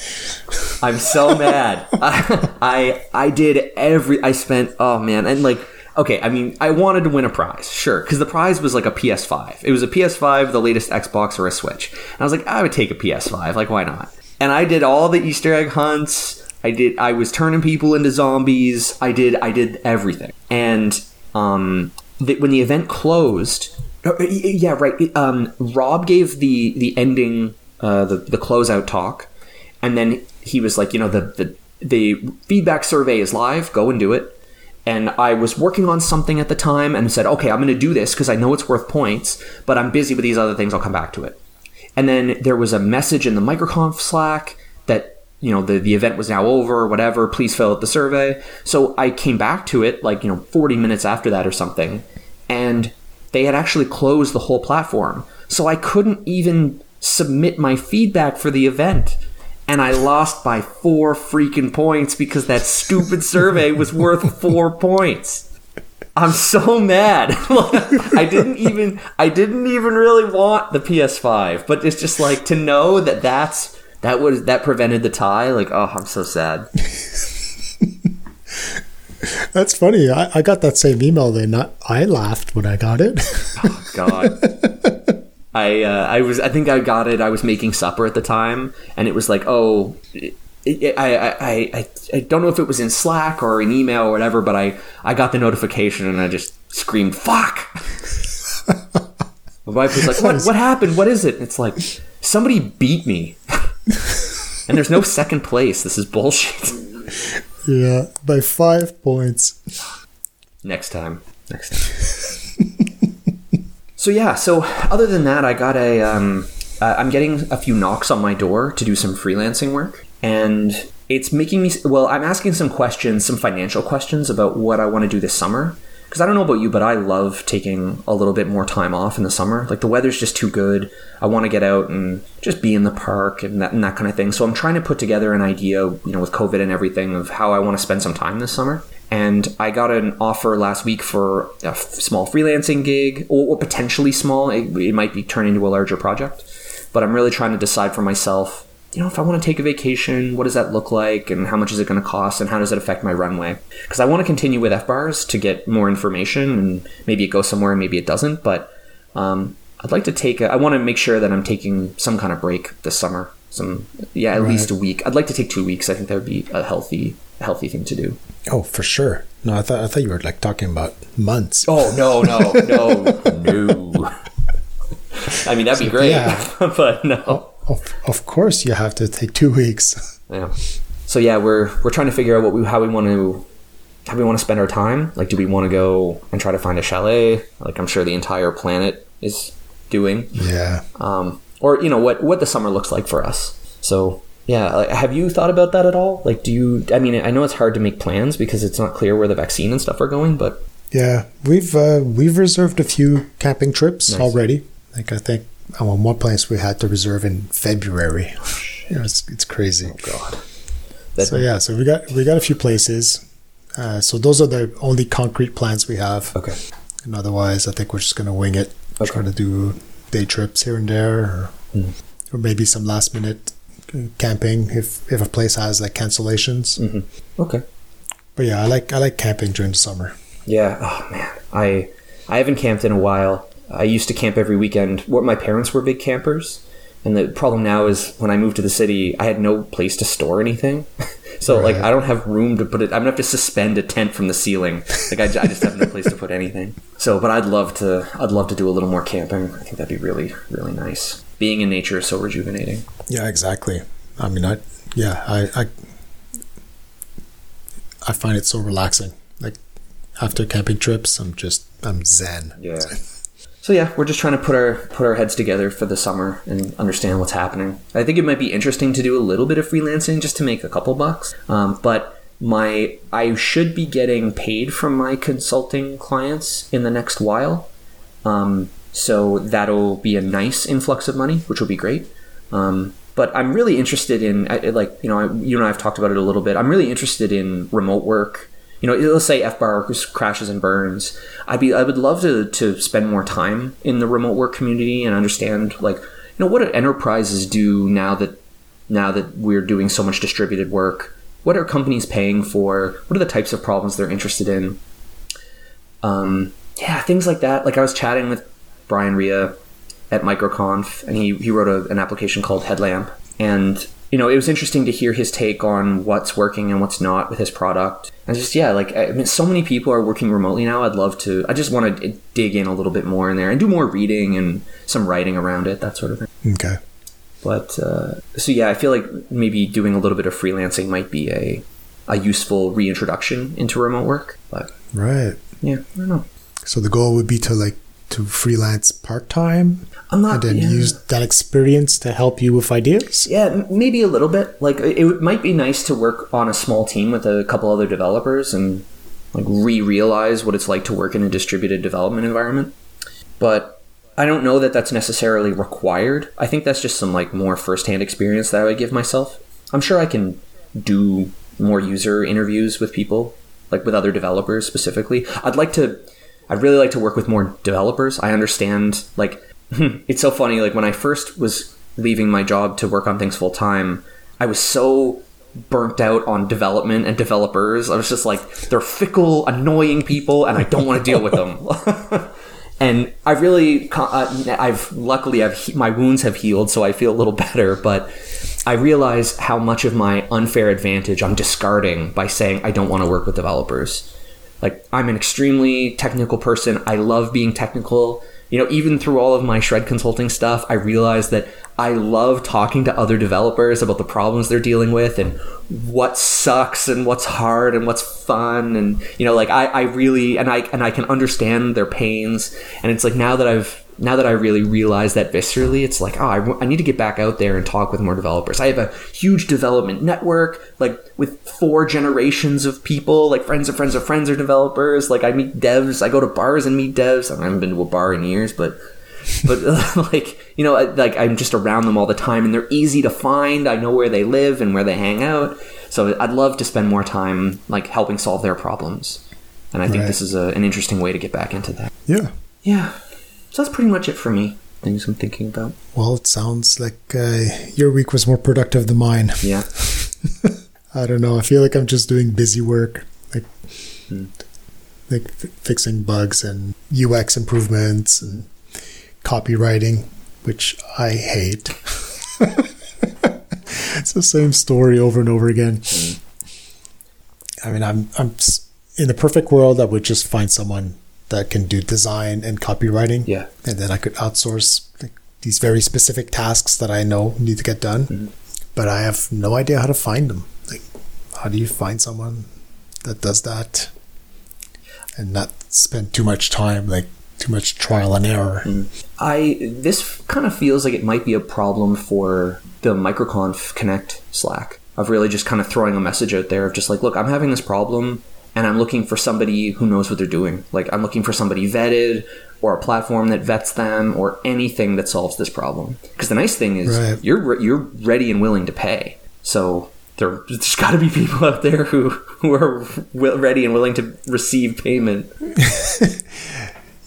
I'm so mad. I did I spent, oh man. And like, okay, I wanted to win a prize, sure. Because the prize was like a PS5. It was a PS5, the latest Xbox, or a Switch. And I was like, I would take a PS5. Like, why not? And I did all the Easter egg hunts. I was turning people into zombies. I did everything. And, when the event closed, yeah, right. Rob gave the ending, the closeout talk, and then he was like, the feedback survey is live. Go and do it. And I was working on something at the time and said, okay, I'm going to do this because I know it's worth points, but I'm busy with these other things. I'll come back to it. And then there was a message in the MicroConf Slack that, the event was now over or whatever. Please fill out the survey. So I came back to it like, 40 minutes after that or something, and they had actually closed the whole platform. So I couldn't even submit my feedback for the event. And I lost by 4 freaking points because that stupid survey was worth 4 points. I'm so mad. I didn't even really want the PS5, but it's just like to know that that prevented the tie. Like, oh, I'm so sad. That's funny. I got that same email then. I laughed when I got it. Oh God. I think I got it. I was making supper at the time, and it was like, oh, I don't know if it was in Slack or an email or whatever, but I got the notification and I just screamed, "Fuck!" My wife was like, "What happened? What is it?" And it's like, somebody beat me, and there's no second place. This is bullshit. Yeah, by 5 points. Next time. So yeah, so other than that, I got I'm getting a few knocks on my door to do some freelancing work, and it's making me, well, I'm asking some questions, some financial questions about what I want to do this summer, because I don't know about you, but I love taking a little bit more time off in the summer. Like, the weather's just too good. I want to get out and just be in the park and that kind of thing. So I'm trying to put together an idea, with COVID and everything, of how I want to spend some time this summer. And I got an offer last week for a small freelancing gig, or potentially small. It might be turned into a larger project. But I'm really trying to decide for myself, if I want to take a vacation, what does that look like? And how much is it going to cost? And how does it affect my runway? Because I want to continue with FBARs to get more information. And maybe it goes somewhere and maybe it doesn't. But I'd like to I want to make sure that I'm taking some kind of break this summer. At least a week. I'd like to take 2 weeks. I think that would be a healthy thing to do. Oh, for sure. No, I thought you were like talking about months. Oh, no. I mean, that'd be great, yeah. But no. Of course, you have to take 2 weeks. Yeah. So yeah, we're trying to figure out how we want to spend our time. Like, do we want to go and try to find a chalet? Like, I'm sure the entire planet is doing. Yeah. Or what the summer looks like for us. So. Yeah, have you thought about that at all? Like, I know it's hard to make plans because it's not clear where the vaccine and stuff are going, but... Yeah, we've reserved a few camping trips already. Like, I think on one place we had to reserve in February. It's crazy. Oh, God. So we got a few places. So those are the only concrete plans we have. Okay. And otherwise, I think we're just going to wing it. Okay. Try to do day trips here and there or maybe some last-minute... camping if a place has like cancellations. Mm-hmm. Okay. But yeah, I like camping during the summer. Yeah. Oh man, I haven't camped in a while. I used to camp every weekend. My parents were big campers, and the problem now is when I moved to the city, I had no place to store anything. So right. Like I don't have room to put it. I'm gonna have to suspend a tent from the ceiling. Like I just have no place to put anything. So, but I'd love to do a little more camping. I think that'd be really, really nice. Being in nature is so rejuvenating. Yeah, exactly. I mean, I find it so relaxing. Like after camping trips, I'm zen. Yeah. So yeah, we're just trying to put our heads together for the summer and understand what's happening. I think it might be interesting to do a little bit of freelancing just to make a couple bucks. But I should be getting paid from my consulting clients in the next while. So that'll be a nice influx of money, which will be great. But I'm really interested in, you and I have talked about it a little bit. I'm really interested in remote work. Let's say FBAR crashes and burns. I would love to spend more time in the remote work community and understand, what enterprises do now that we're doing so much distributed work. What are companies paying for? What are the types of problems they're interested in? Yeah, things like that. Like I was chatting with Brian Rhea at MicroConf, and he wrote an application called Headlamp. And, it was interesting to hear his take on what's working and what's not with his product. And just, yeah, so many people are working remotely now. I just want to dig in a little bit more in there and do more reading and some writing around it, that sort of thing. Okay. But, so yeah, I feel like maybe doing a little bit of freelancing might be a useful reintroduction into remote work. But, right. Yeah, I don't know. So the goal would be to freelance part-time and then use that experience to help you with ideas? Yeah, maybe a little bit. Like it might be nice to work on a small team with a couple other developers and realize what it's like to work in a distributed development environment. But I don't know that that's necessarily required. I think that's just some like more firsthand experience that I would give myself. I'm sure I can do more user interviews with people, like with other developers specifically. I'd really like to work with more developers. I understand, like, it's so funny, like when I first was leaving my job to work on things full time, I was so burnt out on development and developers. I was just like, they're fickle, annoying people, and I don't want to deal with them. And I really, my wounds have healed, so I feel a little better, but I realize how much of my unfair advantage I'm discarding by saying I don't want to work with developers. Like, I'm an extremely technical person. I love being technical. You know, even through all of my shred consulting stuff, I realized that I love talking to other developers about the problems they're dealing with and what sucks and what's hard and what's fun. And, you know, like I really can understand their pains. And it's like, now that I really realize that viscerally, it's like, oh, I need to get back out there and talk with more developers. I have a huge development network, like with 4 generations of people, like friends of friends of friends are developers. Like I meet devs, I go to bars and meet devs. I haven't been to a bar in years, but like, you know, like I'm just around them all the time and they're easy to find. I know where they live and where they hang out. So I'd love to spend more time like helping solve their problems. And I think this is an interesting way to get back into that. Yeah. Yeah. So that's pretty much it for me. Things I'm thinking about. Well, it sounds like your week was more productive than mine. Yeah. I don't know. I feel like I'm just doing busy work. Like fixing bugs and UX improvements and copywriting, which I hate. It's the same story over and over again. I mean, I'm in a perfect world, I would just find someone that can do design and copywriting. Yeah. And then I could outsource like, these very specific tasks that I know need to get done. Mm-hmm. But I have no idea how to find them. Like, how do you find someone that does that and not spend too much time like too much trial and error. This kind of feels like it might be a problem for the MicroConf Connect Slack of really just kind of throwing a message out there of just like, look, I'm having this problem and I'm looking for somebody who knows what they're doing. Like I'm looking for somebody vetted or a platform that vets them or anything that solves this problem. Because the nice thing is you're ready and willing to pay. So there's got to be people out there who are ready and willing to receive payment.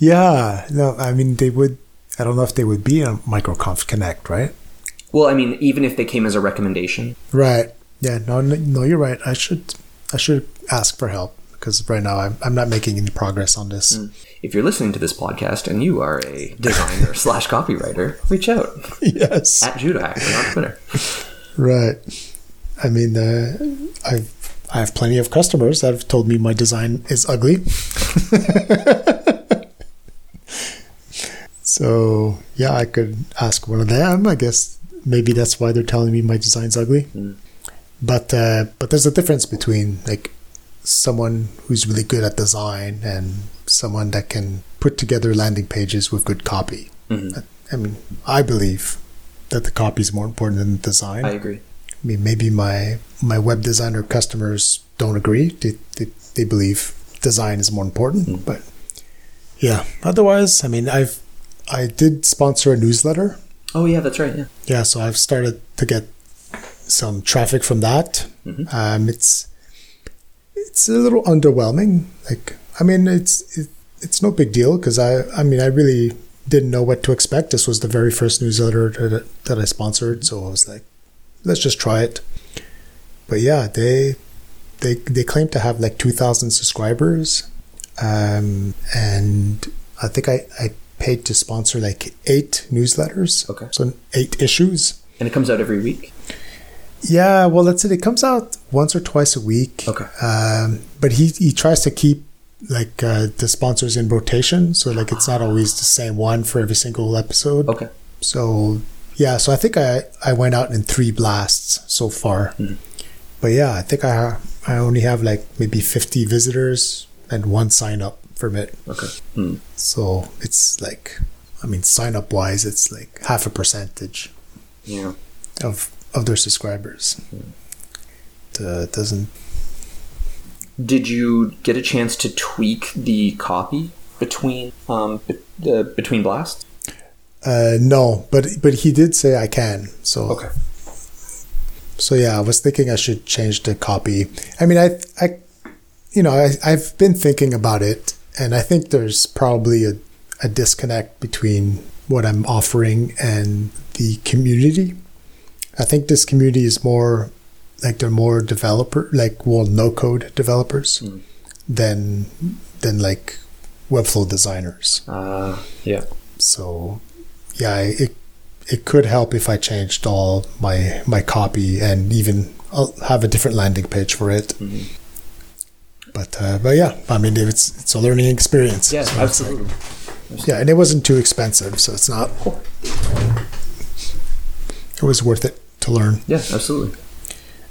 Yeah, no, I mean, they would, I don't know if they would be on MicroConf Connect, right? Well, I mean, even if they came as a recommendation. Right. Yeah, no, you're right. I should ask for help because right now I'm not making any progress on this. If you're listening to this podcast and you are a designer / copywriter, reach out. Yes. @Judahack on Twitter. Right. I mean, I have plenty of customers that have told me my design is ugly. So, yeah, I could ask one of them. I guess maybe that's why they're telling me my design's ugly. But there's a difference between like someone who's really good at design and someone that can put together landing pages with good copy. Mm-hmm. I mean, I believe that the copy is more important than the design. I agree. I mean, maybe my web designer customers don't agree. They believe design is more important. Mm-hmm. But yeah, otherwise, I mean, I did sponsor a newsletter. Oh, yeah, that's right. Yeah. Yeah, so I've started to get some traffic from that. Mm-hmm. It's a little underwhelming. Like, I mean, it's no big deal because I mean, I really didn't know what to expect. This was the very first newsletter that I sponsored, so I was like, let's just try it. But yeah, they claim to have like 2,000 subscribers, and I think I paid to sponsor like 8 newsletters. Okay. So 8 issues. And it comes out every week? Yeah, well, let's say it comes out once or twice a week. Okay. But he tries to keep like the sponsors in rotation. So like it's not always the same one for every single episode. Okay. So yeah, so I think I went out in 3 blasts so far. Mm-hmm. But yeah, I think I only have like maybe 50 visitors and 1 sign up from it. Okay. So it's like, I mean, sign up wise, it's like 0.5% of their subscribers. Did you get a chance to tweak the copy between blasts? No, but he did say I can. So okay. So yeah, I was thinking I should change the copy. I mean, I've been thinking about it, and I think there's probably a disconnect between what I'm offering and the community. I think this community is more like they're more no-code developers than like Webflow designers. Yeah. So yeah, it could help if I changed all my copy, and even I'll have a different landing page for it. Mm-hmm. But yeah, I mean, it's a learning experience. Yeah, so absolutely. Yeah, and it wasn't too expensive, so it's not. Cool. It was worth it to learn. Yeah, absolutely.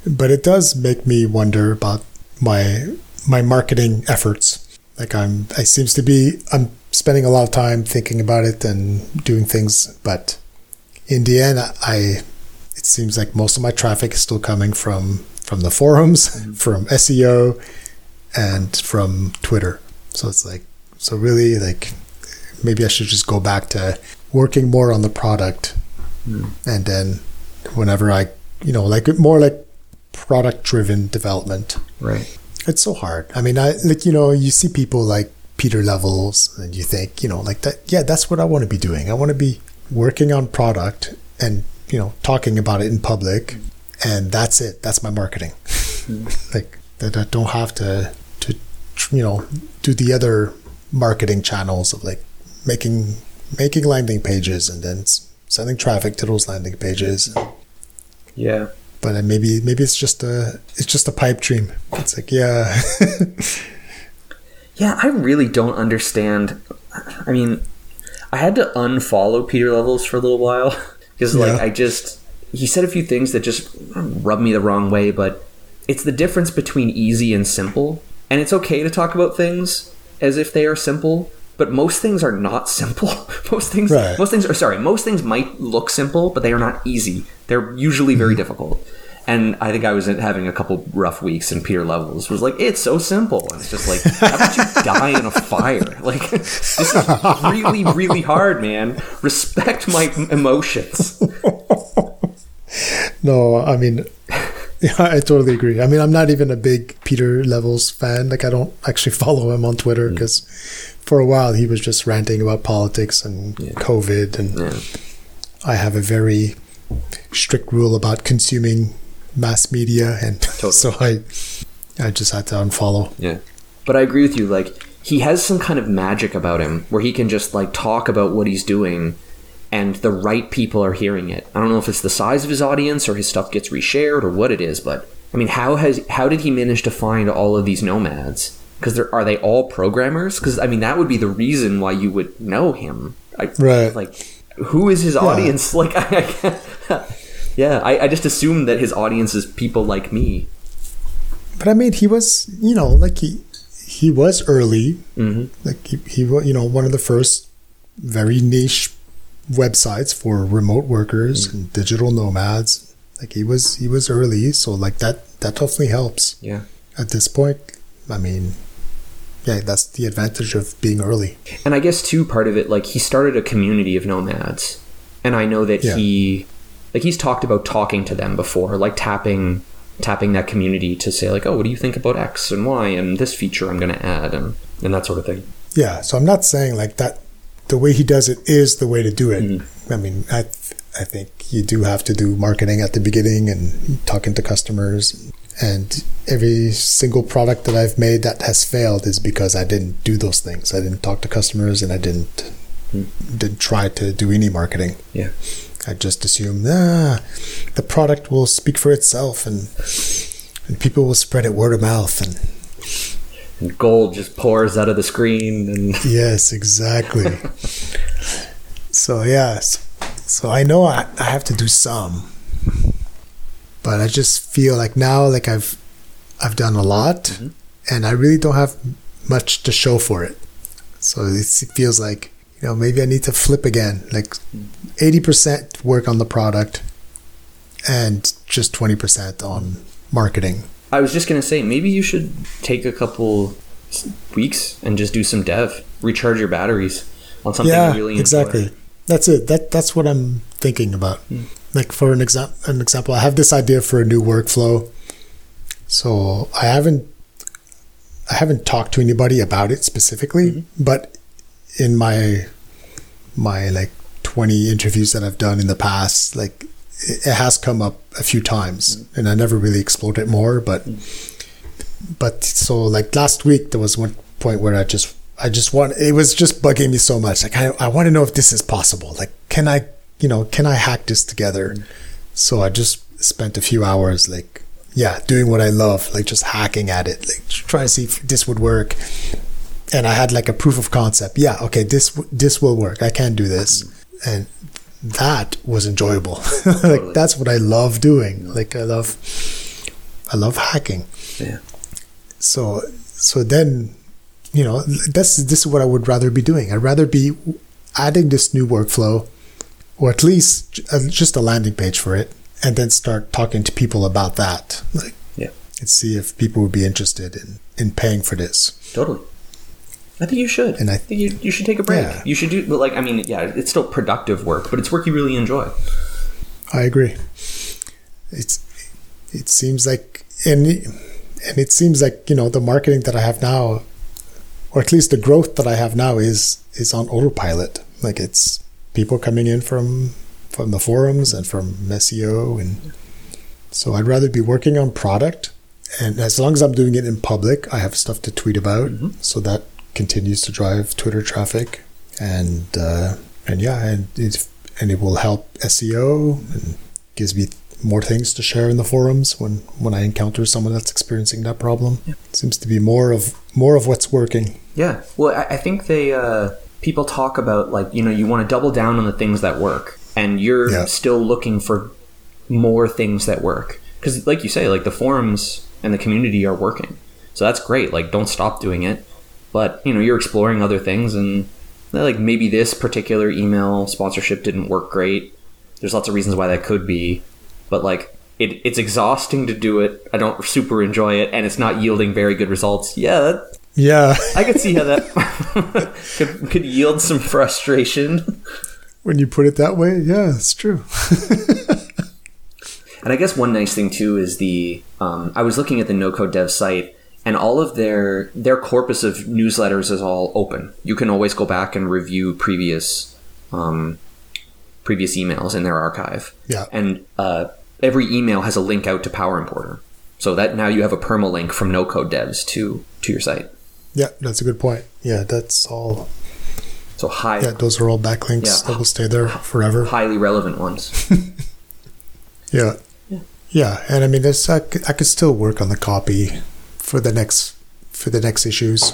But it does make me wonder about my marketing efforts. Like I'm spending a lot of time thinking about it and doing things, but in the end, it seems like most of my traffic is still coming from the forums, mm-hmm. from SEO, and from Twitter. So it's like, so really, like, maybe I should just go back to working more on the product, and then whenever I, like more like product-driven development. Right. It's so hard. I mean, you see people like Peter Levels, and you think, like that. Yeah, that's what I want to be doing. I want to be working on product and talking about it in public, and that's it. That's my marketing. Like that, I don't have to do the other marketing channels of like making landing pages and then sending traffic to those landing pages. Yeah. But then maybe it's just a pipe dream. It's like, yeah. Yeah, I really don't understand. I mean, I had to unfollow Peter Levels for a little while because he said a few things that just rubbed me the wrong way, but it's the difference between easy and simple. And it's okay to talk about things as if they are simple, but most things are not simple. Most things might look simple, but they are not easy. They're usually very difficult. And I think I was having a couple rough weeks, and Peter Levels was like, it's so simple. And it's just like, how about you die in a fire? Like, this is really, really hard, man. Respect my emotions. No, I mean, yeah, I totally agree. I mean, I'm not even a big Peter Levels fan. Like, I don't actually follow him on Twitter because for a while he was just ranting about politics and COVID. And I have a very strict rule about consuming mass media, and so I just had to unfollow. Yeah, but I agree with you. Like, he has some kind of magic about him where he can just like talk about what he's doing, and the right people are hearing it. I don't know if it's the size of his audience or his stuff gets reshared or what it is, but I mean, how did he manage to find all of these nomads? Because are they all programmers? Because I mean, that would be the reason why you would know him. Right. Like, who is his audience? Like, I just assumed that his audience is people like me. But I mean, he was, like he was early. Mm-hmm. Like he was, one of the first very niche websites for remote workers and digital nomads. Like he was early. So like that definitely helps. Yeah. At this point, I mean, yeah, that's the advantage of being early. And I guess too, part of it, like he started a community of nomads, and I know that he's talked about talking to them before, like tapping that community to say like, oh, what do you think about X and Y and this feature I'm going to add and that sort of thing. Yeah. So I'm not saying like that the way he does it is the way to do it. Mm-hmm. I mean, I think you do have to do marketing at the beginning and talking to customers. And every single product that I've made that has failed is because I didn't do those things. I didn't talk to customers, and I didn't try to do any marketing. Yeah, I just assumed the product will speak for itself, and people will spread it word of mouth, and gold just pours out of the screen. And yes, exactly. So yeah, so I know I have to do some. But I just feel like now, like I've done a lot, and I really don't have much to show for it. So it feels like, maybe I need to flip again, like 80% work on the product and just 20% on marketing. I was just going to say, maybe you should take a couple weeks and just do some dev. recharge your batteries on something you really enjoy. Exactly. That's it. That's what I'm thinking about. Like for an example, I have this idea for a new workflow. So I haven't talked to anybody about it specifically, but in my like 20 interviews that I've done in the past, like it has come up a few times, and I never really explored it more. But so like last week there was one point where it was just bugging me so much. Like I want to know if this is possible. Like can I hack this together? So I just spent a few hours doing what I love, like just hacking at it, like trying to see if this would work. And I had like a proof of concept. Yeah, okay, this will work. I can do this. And that was enjoyable. Like that's what I love doing. Like I love hacking. Yeah. So then, this is what I would rather be doing. I'd rather be adding this new workflow, or at least just a landing page for it, and then start talking to people about that. And see if people would be interested in paying for this. Totally. I think you should. And I think you should take a break. Yeah. You should do, it's still productive work, but it's work you really enjoy. I agree. It seems like, and it seems like, the marketing that I have now, or at least the growth that I have now is on autopilot. Like it's people coming in from the forums and from SEO. And so I'd rather be working on product. And as long as I'm doing it in public, I have stuff to tweet about. Mm-hmm. So that continues to drive Twitter traffic. And it will help SEO and gives me more things to share in the forums when I encounter someone that's experiencing that problem. Yeah. It seems to be more of what's working. Yeah. Well, I think they people talk about you want to double down on the things that work, and you're still looking for more things that work, because like you say, like the forums and the community are working, so that's great. Like don't stop doing it, but you're exploring other things, and like maybe this particular email sponsorship didn't work great. There's lots of reasons why that could be. But it's exhausting to do it. I don't super enjoy it, and it's not yielding very good results. Yeah. I could see how that could yield some frustration. When you put it that way, yeah, it's true. And I guess one nice thing too is the I was looking at the no-code dev site, and all of their corpus of newsletters is all open. You can always go back and review previous emails in their archive. Yeah. And every email has a link out to Power Importer. So that now you have a permalink from no code devs to your site. Yeah, that's a good point. Yeah, that's all. So those are all backlinks that will stay there forever. Highly relevant ones. Yeah. And I mean, I could still work on the copy for the next issues.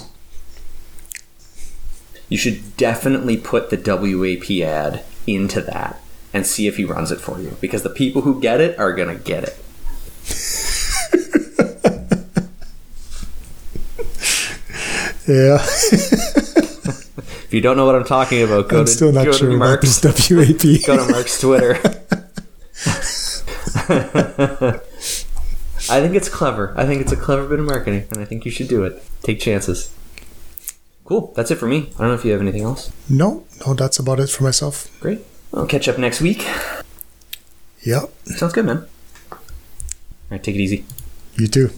You should definitely put the WAP ad into that and see if he runs it for you, because the people who get it are gonna get it. Yeah. If you don't know what I'm talking about, go to Mark's WAP. Go to Mark's Twitter. I think it's clever. I think it's a clever bit of marketing, and I think you should do it. Take chances. Cool. That's it for me. I don't know if you have anything else. No, that's about it for myself. Great. I'll catch up next week. Yep. Sounds good, man. All right, take it easy. You too.